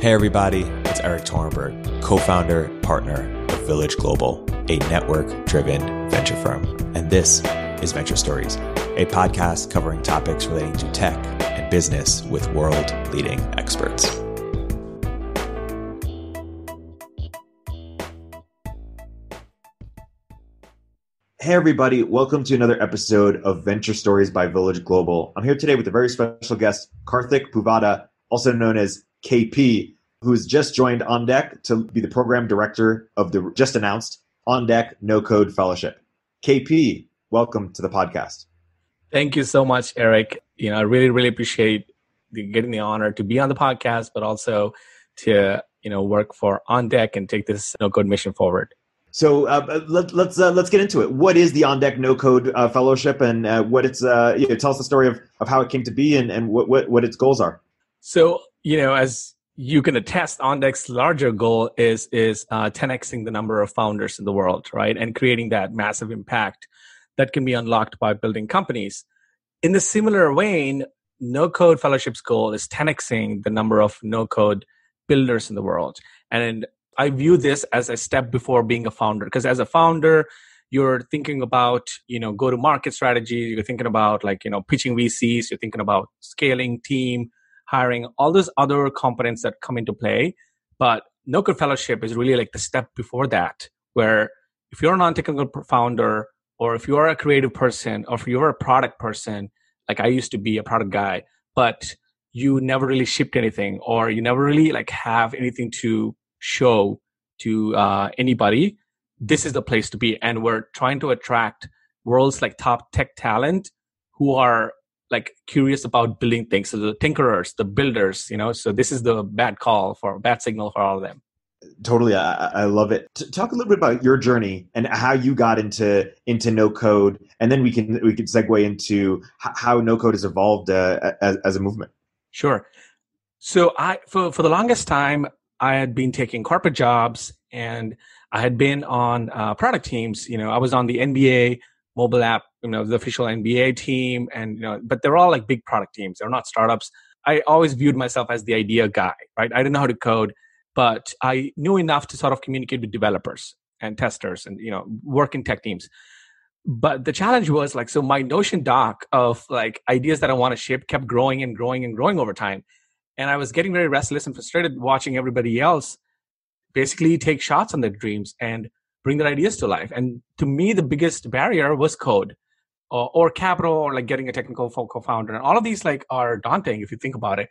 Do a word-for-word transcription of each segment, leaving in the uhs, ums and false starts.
Hey everybody, it's Eric Torenberg, co-founder, partner of Village Global, a network-driven venture firm. And this is Venture Stories, a podcast covering topics relating to tech and business with world-leading experts. Hey everybody, welcome to another episode of Venture Stories by Village Global. I'm here today with a very special guest, Karthik Puvada, also known as K P, who's just joined On Deck to be the program director of the just announced On Deck No Code Fellowship. K P, welcome to the podcast. Thank you so much, Eric. You know, I really, really appreciate the, getting the honor to be on the podcast, but also to, you know, work for On Deck and take this no code mission forward. So uh, let, let's uh, let's get into it. What is the On Deck No Code uh, Fellowship, and uh, what it's uh, you know, tell us the story of, of how it came to be and, and what, what what its goals are. So you know, as you can attest, On Deck's larger goal is is uh, ten xing the number of founders in the world, right, and creating that massive impact that can be unlocked by building companies. In the similar vein, No Code Fellowship's goal is ten xing the number of no code builders in the world, and I view this as a step before being a founder, because as a founder, you're thinking about, you know, go to market strategies. You're thinking about like, you know, pitching V Cs. You're thinking about scaling team, hiring, all those other components that come into play. But No Code Fellowship is really like the step before that, where if you're a non-technical founder, or if you are a creative person, or if you're a product person, like I used to be a product guy, but you never really shipped anything, or you never really like have anything to show to uh, anybody, this is the place to be. And we're trying to attract world's like top tech talent who are like curious about building things. So the tinkerers, the builders, you know, so this is the bad call for bad signal for all of them. Totally. I, I love it. T- talk a little bit about your journey and how you got into, into no code. And then we can, we can segue into h- how no code has evolved uh, as, as a movement. Sure. So I, for, for the longest time, I had been taking corporate jobs and I had been on uh, product teams. You know, I was on the N B A mobile app, you know, the official N B A team, and you know, but they're all like big product teams. They're not startups. I always viewed myself as the idea guy, right? I didn't know how to code, but I knew enough to sort of communicate with developers and testers, and you know, work in tech teams. But the challenge was like, so my Notion doc of like ideas that I want to ship kept growing and growing and growing over time. And I was getting very restless and frustrated watching everybody else basically take shots on their dreams and bring their ideas to life. And to me, the biggest barrier was code or, or capital or like getting a technical co-founder. And all of these like are daunting if you think about it.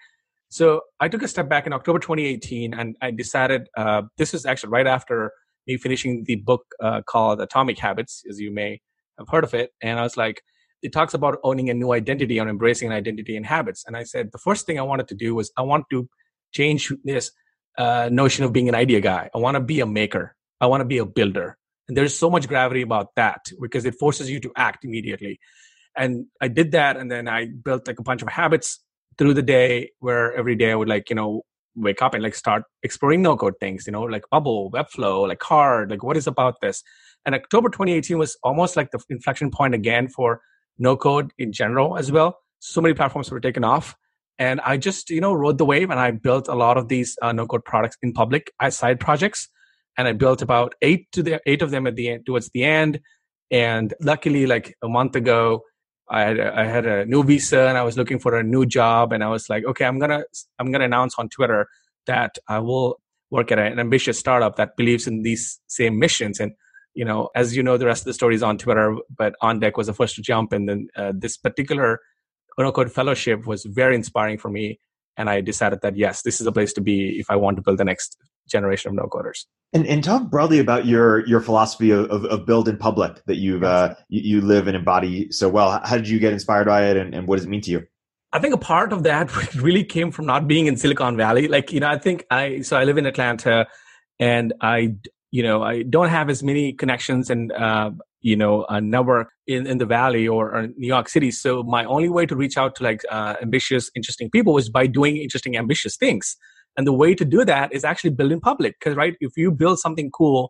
So I took a step back in October twenty eighteen and I decided, uh, this is actually right after me finishing the book uh, called Atomic Habits, as you may have heard of it. And I was like, it talks about owning a new identity and embracing an identity and habits. And I said, the first thing I wanted to do was I want to change this uh, notion of being an idea guy. I want to be a maker. I want to be a builder. And there's so much gravity about that because it forces you to act immediately. And I did that. And then I built like a bunch of habits through the day where every day I would like, you know, wake up and like start exploring no code things, you know, like Bubble, Webflow, like hard, like what is about this? And October twenty eighteen was almost like the inflection point again for no code in general as well. So many platforms were taken off. And I just, you know, rode the wave and I built a lot of these uh, no code products in public as side projects. And I built about eight to the eight of them at the end, towards the end. And luckily, like a month ago, I had, I had a new visa and I was looking for a new job. And I was like, okay, I'm going to, I'm going to announce on Twitter that I will work at an ambitious startup that believes in these same missions. And you know, as you know, the rest of the story is on Twitter, but On Deck was the first to jump. And then uh, this particular No Code Fellowship was very inspiring for me. And I decided that, yes, this is a place to be if I want to build the next generation of no-coders. And, and talk broadly about your your philosophy of, of, of build in public that you've uh, you, you live and embody so well. How did you get inspired by it and, and what does it mean to you? I think a part of that really came from not being in Silicon Valley. Like, you know, I think I, so I live in Atlanta and I... You know, I don't have as many connections and, uh, you know, a network in, in the Valley or, or New York City. So my only way to reach out to like uh, ambitious, interesting people was by doing interesting, ambitious things. And the way to do that is actually build in public. Because, right, if you build something cool,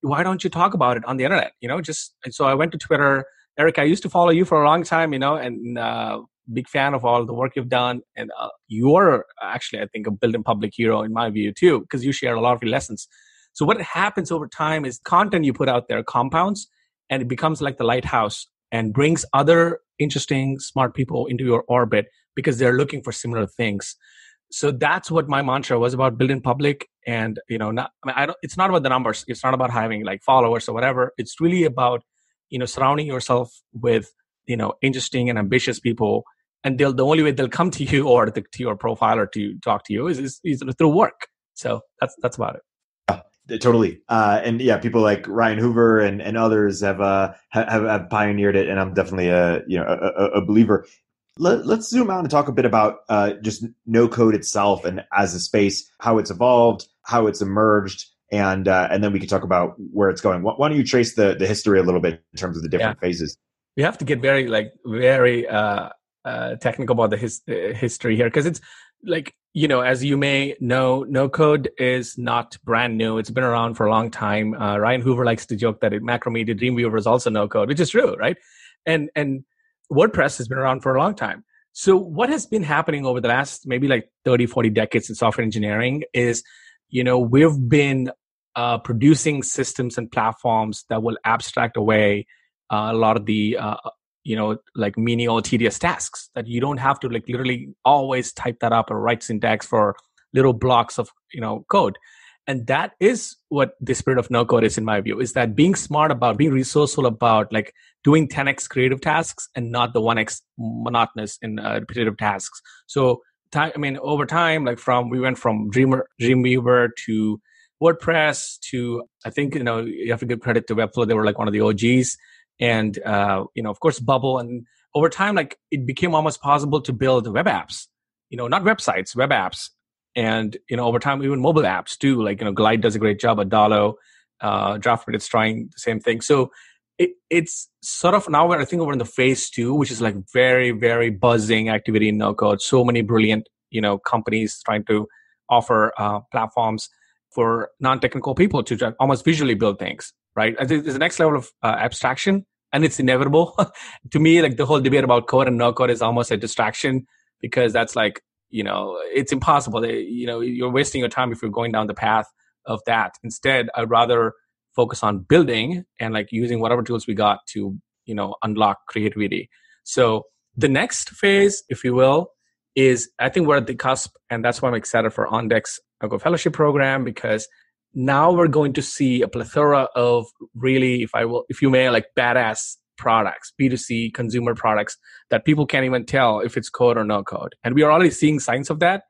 why don't you talk about it on the internet? You know, just, and so I went to Twitter. Eric, I used to follow you for a long time, you know, and uh, big fan of all the work you've done. And uh, you're actually, I think, a built-in public hero in my view too, because you share a lot of your lessons. So what happens over time is content you put out there compounds and it becomes like the lighthouse and brings other interesting, smart people into your orbit because they're looking for similar things. So that's what my mantra was about, building public. And, you know, not, I mean, I don't, it's not about the numbers. It's not about having like followers or whatever. It's really about, you know, surrounding yourself with, you know, interesting and ambitious people. And they'll, the only way they'll come to you or the, to your profile or to talk to you is, is, is through work. So that's, that's about it. Totally. Uh, and yeah, people like Ryan Hoover and, and others have, uh, have, have pioneered it. And I'm definitely a, you know, a, a believer. Let, let's zoom out and talk a bit about uh, just no code itself and as a space, how it's evolved, how it's emerged. And, uh, and then we can talk about where it's going. Why don't you trace the, the history a little bit in terms of the different yeah. phases? We have to get very, like, very uh, uh, technical about the his, uh, history here. Cause it's like, you know, as you may know, no code is not brand new. It's been around for a long time. Uh, Ryan Hoover likes to joke that it, Macromedia Dreamweaver is also no code, which is true, right? And and WordPress has been around for a long time. So what has been happening over the last maybe like thirty, forty decades in software engineering is, you know, we've been uh, producing systems and platforms that will abstract away uh, a lot of the uh, you know, like menial, tedious tasks that you don't have to like literally always type that up or write syntax for little blocks of, you know, code. And that is what the spirit of no code is, in my view, is that being smart about, being resourceful about like doing ten x creative tasks and not the one x monotonous and uh, repetitive tasks. So, time, I mean, over time, like from, we went from Dreamer, Dreamweaver to WordPress to, I think, you know, you have to give credit to Webflow. They were like one of the O Gs. And, uh, you know, of course, Bubble. And over time, like it became almost possible to build web apps, you know, not websites, web apps. And, you know, over time, even mobile apps too, like, you know, Glide does a great job. Adalo, uh, Draftbit is trying the same thing. So it, it's sort of now I think we're in the phase two, which is like very, very buzzing activity in no code. So many brilliant, you know, companies trying to offer uh, platforms for non-technical people to almost visually build things. Right, there's the next level of uh, abstraction, and it's inevitable. To me, like the whole debate about code and no code is almost a distraction because that's like, you know, it's impossible. They, you know, you're wasting your time if you're going down the path of that. Instead, I'd rather focus on building and like using whatever tools we got to, you know, unlock creativity. So the next phase, if you will, is I think we're at the cusp, and that's why I'm excited for On Deck's Go Fellowship program because. Now we're going to see a plethora of really, if I will, if you may, like badass products, B two C consumer products that people can't even tell if it's code or no code. And we are already seeing signs of that.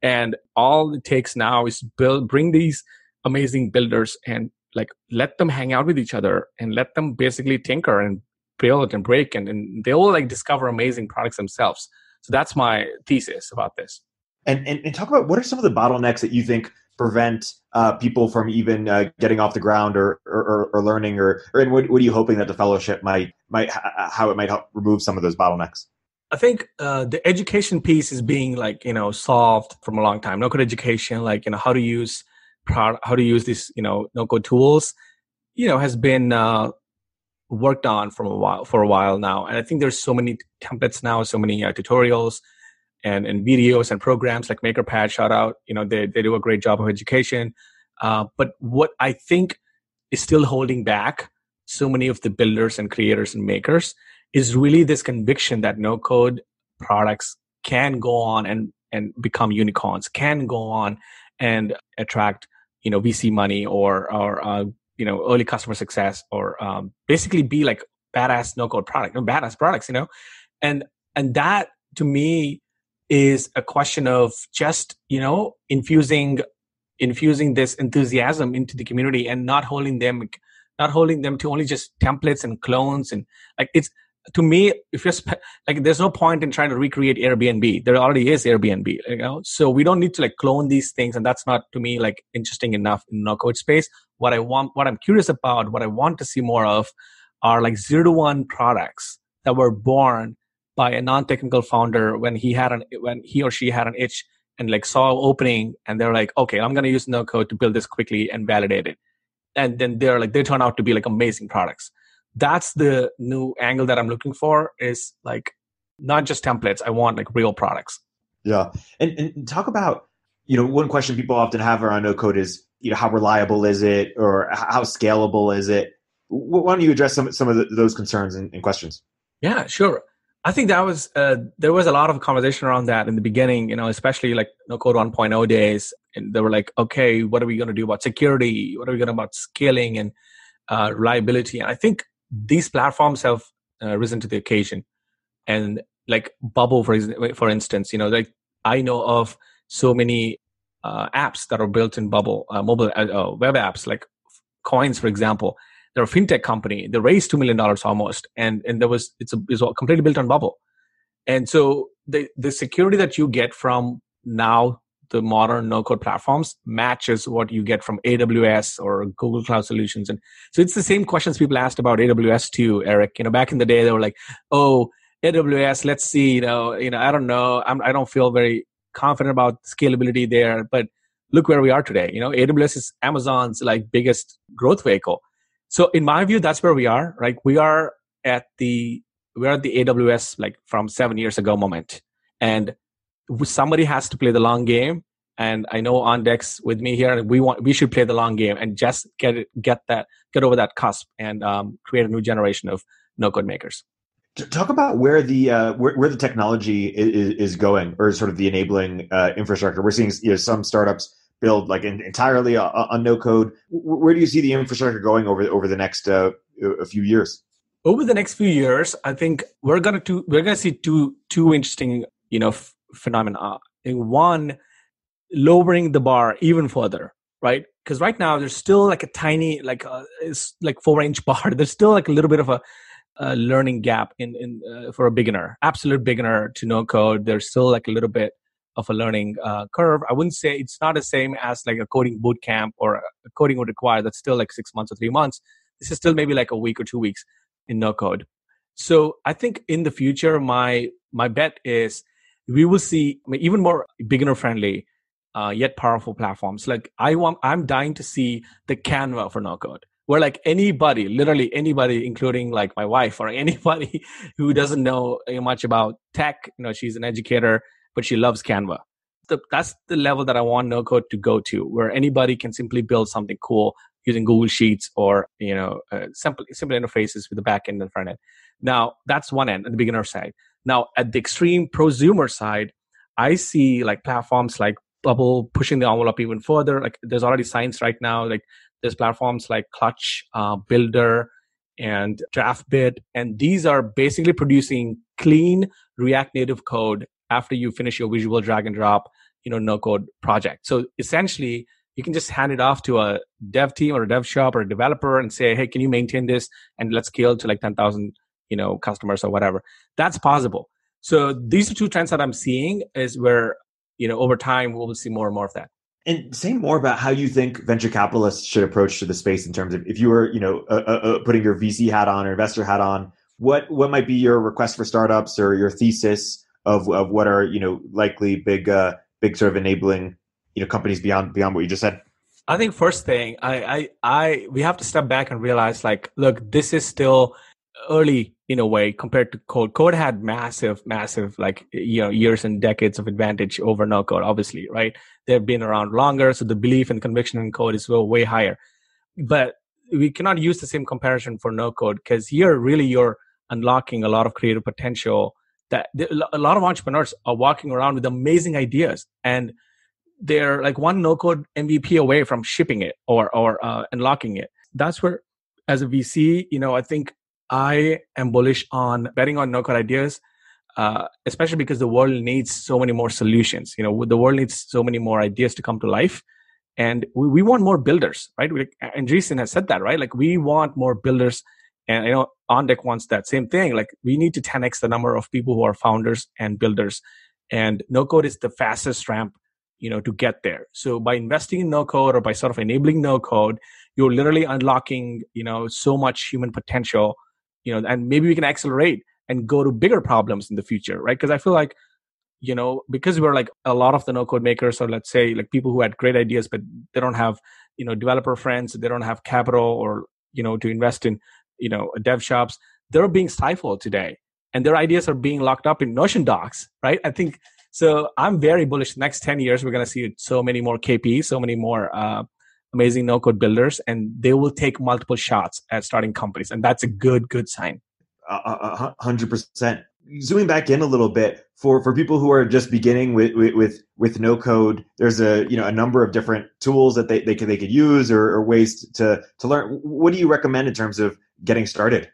And all it takes now is build, bring these amazing builders and like let them hang out with each other and let them basically tinker and build and break. And, and they will like discover amazing products themselves. So that's my thesis about this. And, and, and talk about what are some of the bottlenecks that you think prevent uh, people from even uh, getting off the ground or or, or learning, or, or and what, what are you hoping that the fellowship might might how it might help remove some of those bottlenecks? I think uh, the education piece is being like you know solved from a long time. No code education, like you know how to use pro- how to use these you know no code tools, you know has been uh, worked on for a while for a while now. And I think there's so many templates now, so many uh, tutorials. And, and videos and programs like MakerPad, shout out, you know, they, they do a great job of education. Uh, but what I think is still holding back so many of the builders and creators and makers is really this conviction that no code products can go on and, and become unicorns, can go on and attract, you know, V C money or, or uh, you know, early customer success or um, basically be like badass no code product, no badass products, you know? And, and that to me, is a question of just, you know, infusing infusing this enthusiasm into the community and not holding them not holding them to only just templates and clones. And like it's to me, if you're spe- like there's no point in trying to recreate Airbnb. There already is Airbnb, you know. So we don't need to like clone these things, and that's not to me like interesting enough in no code space. What I want, what I'm curious about, what I want to see more of are like zero to one products that were born by a non-technical founder when he had an when he or she had an itch and like saw an opening and they're like, okay, I'm gonna use no code to build this quickly and validate it. And then they're like they turn out to be like amazing products. That's the new angle that I'm looking for is like not just templates. I want like real products. Yeah. And, and talk about, you know, one question people often have around no code is, you know, how reliable is it or how scalable is it? Why don't you address some, some of the, those concerns and, and questions? Yeah, sure. I think that was, uh, there was a lot of conversation around that in the beginning, you know, especially like no code one point oh days. And they were like, okay, what are we going to do about security? What are we going to do about scaling and uh, reliability? And I think these platforms have uh, risen to the occasion. And like Bubble, for, for instance, you know, like I know of so many uh, apps that are built in Bubble, uh, mobile uh, web apps like Coins, for example. They're a fintech company. They raised two million dollars almost. And, and there was, it's, a, it's completely built on Bubble. And so the, the security that you get from now the modern no-code platforms matches what you get from A W S or Google Cloud Solutions. And so it's the same questions people asked about A W S too, Eric. You know, back in the day, they were like, oh, A W S, let's see, you know, you know, I don't know. I'm, I don't feel very confident about scalability there. But look where we are today. You know, A W S is Amazon's like biggest growth vehicle. So in my view, that's where we are, right? We are at the we are at the A W S like from seven years ago moment, and somebody has to play the long game. And I know On Deck's with me here, and we want we should play the long game and just get it, get that get over that cusp and um, create a new generation of no code makers. Talk about where the uh, where, where the technology is, is going, or sort of the enabling uh, infrastructure. We're seeing you know, some startups build like in, entirely on no code. Where do you see the infrastructure going over over the next uh, a few years? Over the next few years, I think we're gonna to, we're gonna see two two interesting you know f- phenomena. In one, lowering the bar even further, right? Because right now there's still like a tiny like a, it's like four inch bar. There's still like a little bit of a, a learning gap in in uh, for a beginner, absolute beginner to no code. There's still like a little bit of a learning uh, curve. I wouldn't say it's not the same as like a coding boot camp or a coding would require. That's still like six months or three months. This is still maybe like a week or two weeks in no code. So I think in the future, my my bet is we will see even more beginner friendly uh, yet powerful platforms. Like I want, I'm dying to see the Canva for no code, where like anybody, literally anybody, including like my wife or anybody who doesn't know much about tech. You know, she's an educator, but she loves Canva. The, that's the level that I want no code to go to, where anybody can simply build something cool using Google Sheets or you know uh, simple simple interfaces with the back end and front end. Now that's one end, at the beginner side. Now at the extreme prosumer side, I see like platforms like Bubble pushing the envelope even further. Like there's already science right now. Like there's platforms like Clutch, uh, Builder, and Draftbit, and these are basically producing clean React Native code after you finish your visual drag and drop, you know, no code project. So essentially, you can just hand it off to a dev team or a dev shop or a developer and say, hey, can you maintain this? And let's scale to like ten thousand, you know, customers or whatever. That's possible. So these are two trends that I'm seeing is where, you know, over time, we'll see more and more of that. And say more about how you think venture capitalists should approach to the space in terms of if you were, you know, uh, uh, putting your V C hat on or investor hat on, what, what might be your request for startups or your thesis of of what are, you know, likely big uh, big sort of enabling, you know, companies beyond beyond what you just said? I think first thing, I, I I we have to step back and realize like, look, this is still early in a way compared to code. Code had massive, massive like, you know, years and decades of advantage over no code, obviously, right? They've been around longer. So the belief and conviction in code is well, way higher. But we cannot use the same comparison for no code because here really you're unlocking a lot of creative potential. That a lot of entrepreneurs are walking around with amazing ideas and they're like one no-code M V P away from shipping it or or uh, unlocking it. That's where, as a V C, you know, I think I am bullish on betting on no-code ideas, uh, especially because the world needs so many more solutions. You know, the world needs so many more ideas to come to life, and we, we want more builders, right? We, Andreessen has said that, right? Like we want more builders. And I know On Deck wants that same thing. Like we need to ten x the number of people who are founders and builders. And no code is the fastest ramp, you know, to get there. So by investing in no code or by sort of enabling no code, you're literally unlocking, you know, so much human potential, you know, and maybe we can accelerate and go to bigger problems in the future, right? Because I feel like, you know, because we're like a lot of the no code makers or let's say like people who had great ideas, but they don't have, you know, developer friends, they don't have capital or, you know, to invest in, you know, dev shops, they're being stifled today and their ideas are being locked up in Notion docs, right? I think, so I'm very bullish. The next ten years, we're going to see so many more K P Is, so many more uh, amazing no-code builders, and they will take multiple shots at starting companies. And that's a good, good sign. A hundred percent. Zooming back in a little bit, for, for people who are just beginning with, with, with no code, there's a, you know, a number of different tools that they, they could, they could use or, or ways to, to learn. What do you recommend in terms of getting started?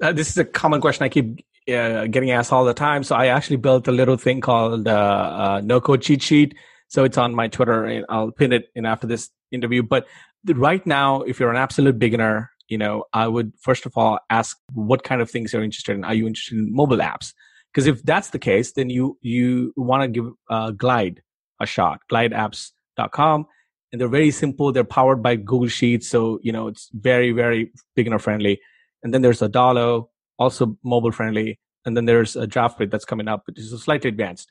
Uh, this is a common question I keep uh, getting asked all the time. So I actually built a little thing called uh, uh, no code cheat sheet. So it's on my Twitter, and I'll pin it in after this interview. But right now, if you're an absolute beginner, you know, I would first of all ask what kind of things you're interested in. Are you interested in mobile apps? Because if that's the case, then you you want to give uh, Glide a shot. Glide apps dot com, and they're very simple. They're powered by Google Sheets, so you know it's very very beginner friendly. And then there's Adalo, also mobile friendly. And then there's a Draftbit that's coming up, which is slightly advanced.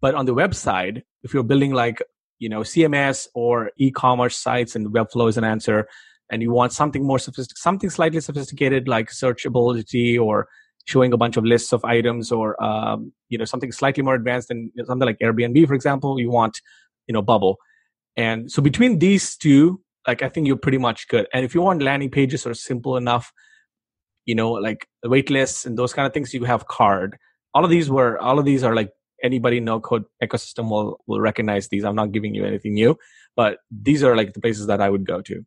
But on the website, if you're building like you know C M S or e-commerce sites, and Webflow is an answer. And you want something more sophisticated, something slightly sophisticated like searchability or showing a bunch of lists of items, or um, you know something slightly more advanced than something like Airbnb, for example. You want you know Bubble, and so between these two, like I think you're pretty much good. And if you want landing pages or simple enough, you know like waitlists and those kind of things, you have Card. All of these were, all of these are like anybody no code ecosystem will will recognize these. I'm not giving you anything new, but these are like the places that I would go to.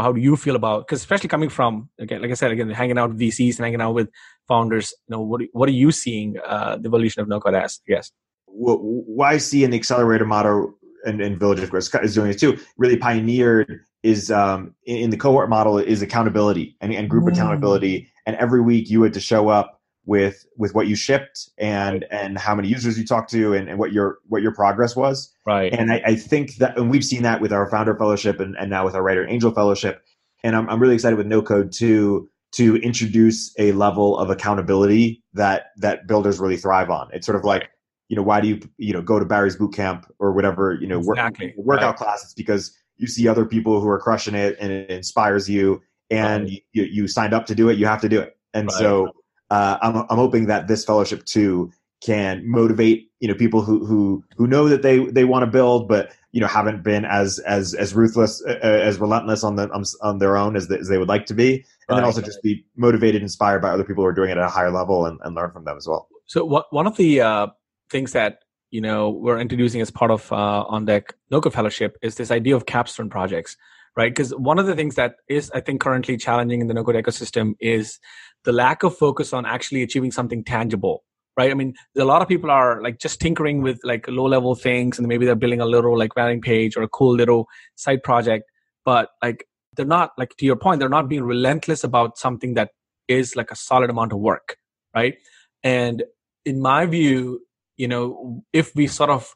How do you feel about, because especially coming from, again, like I said, again, hanging out with V Cs and hanging out with founders, you know, what what are you seeing uh, the evolution of no-code as? Yes. What Y C and the accelerator model and, and Village is doing it too, really pioneered is um, in the cohort model is accountability and, and group mm. accountability. And every week you had to show up with with what you shipped and right. and how many users you talked to and, and what your what your progress was. Right. And I, I think that, and we've seen that with our founder fellowship and, and now with our Writer Angel fellowship. And I'm I'm really excited with no code to to introduce a level of accountability that that builders really thrive on. It's sort of like, you know, why do you you know go to Barry's boot camp or whatever, you know, exactly. work, workout right. class? It's because you see other people who are crushing it and it inspires you, and right. you, you signed up to do it, you have to do it. And right. so Uh, I'm, I'm hoping that this fellowship too can motivate, you know, people who who who know that they, they want to build, but you know haven't been as as as ruthless, uh, as relentless on the um, on their own as, the, as they would like to be, and right. then also just be motivated, inspired by other people who are doing it at a higher level, and, and learn from them as well. So what, one of the uh, things that you know we're introducing as part of uh, On Deck no-code fellowship is this idea of capstone projects, right? Because one of the things that is I think currently challenging in the no-code ecosystem is the lack of focus on actually achieving something tangible, right? I mean, a lot of people are like just tinkering with like low-level things, and maybe they're building a little like landing page or a cool little side project, but like they're not, like to your point, they're not being relentless about something that is like a solid amount of work, right? And in my view, you know, if we sort of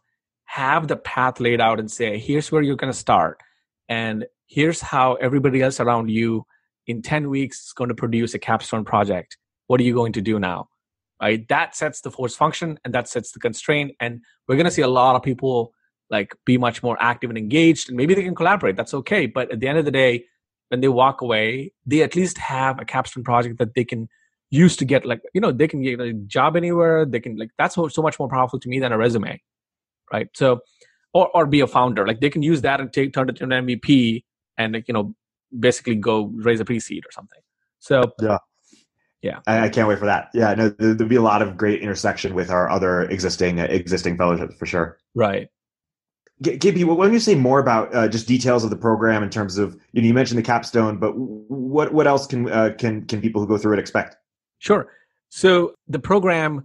have the path laid out and say, here's where you're going to start, and here's how everybody else around you in ten weeks, it's going to produce a capstone project. What are you going to do now? Right? That sets the force function, and that sets the constraint. And we're going to see a lot of people like be much more active and engaged, and maybe they can collaborate. That's okay. But at the end of the day, when they walk away, they at least have a capstone project that they can use to get like, you know, they can get a job anywhere. They can like, that's so much more powerful to me than a resume. Right. So, or, or be a founder. Like they can use that and take, turn it into an M V P and like, you know, basically go raise a pre-seed or something. So yeah, yeah, I, I can't wait for that. Yeah, no, there, there'll be a lot of great intersection with our other existing uh, existing fellowships for sure. Right. G- Gibby, why don't you say more about uh, just details of the program in terms of, you know, you mentioned the capstone, but what what else can uh, can can people who go through it expect? Sure. So the program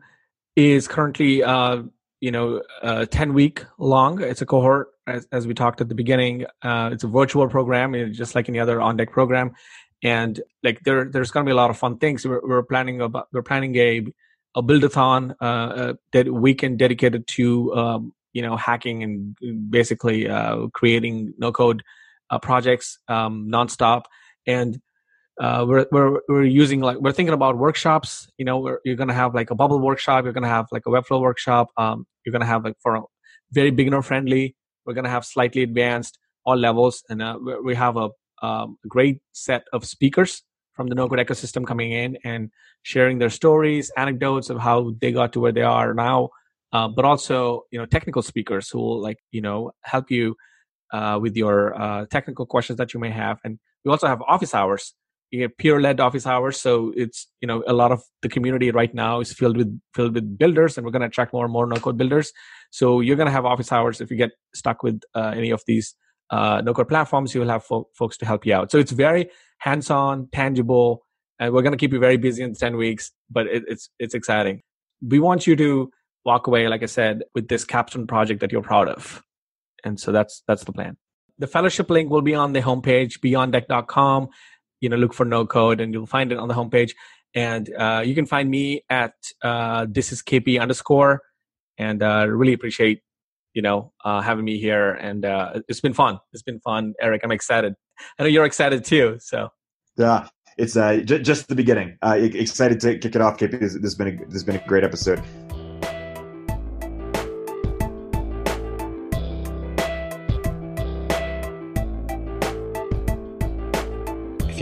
is currently uh, you know uh, ten week long. It's a cohort. As, as we talked at the beginning, uh, it's a virtual program, you know, just like any other On Deck program, and like there, there's going to be a lot of fun things. We're, we're planning about, we're planning a a build-a-thon uh, that weekend dedicated to um, you know hacking and basically uh, creating no-code uh, projects um, nonstop, and uh, we're we're we're using like we're thinking about workshops. You know, we're, you're going to have like a Bubble workshop, you're going to have like a Webflow workshop, um, you're going to have like for a very beginner-friendly. We're going to have slightly advanced, all levels, and uh, we have a um, great set of speakers from the no-code ecosystem coming in and sharing their stories, anecdotes of how they got to where they are now, uh, but also, you know, technical speakers who will, like, you know, help you uh, with your uh, technical questions that you may have. And we also have office hours. You get peer-led office hours. So it's, you know, a lot of the community right now is filled with filled with builders, and we're going to attract more and more no-code builders. So you're going to have office hours. If you get stuck with uh, any of these Uh, no-code platforms, you will have fo- folks to help you out. So it's very hands-on, tangible, and we're going to keep you very busy in ten weeks, but it, it's it's exciting. We want you to walk away, like I said, with this capstone project that you're proud of. And so that's that's the plan. The fellowship link will be on the homepage, beyond deck dot com. You know, look for no-code, and you'll find it on the homepage. And uh, you can find me at uh, this is K P underscore, and uh, really appreciate you know, uh, having me here. And uh, it's been fun. It's been fun, Eric. I'm excited. I know you're excited too. So yeah, it's uh, j- just the beginning. Uh, excited to kick it off, K P. This, this has been a, this has been a great episode. If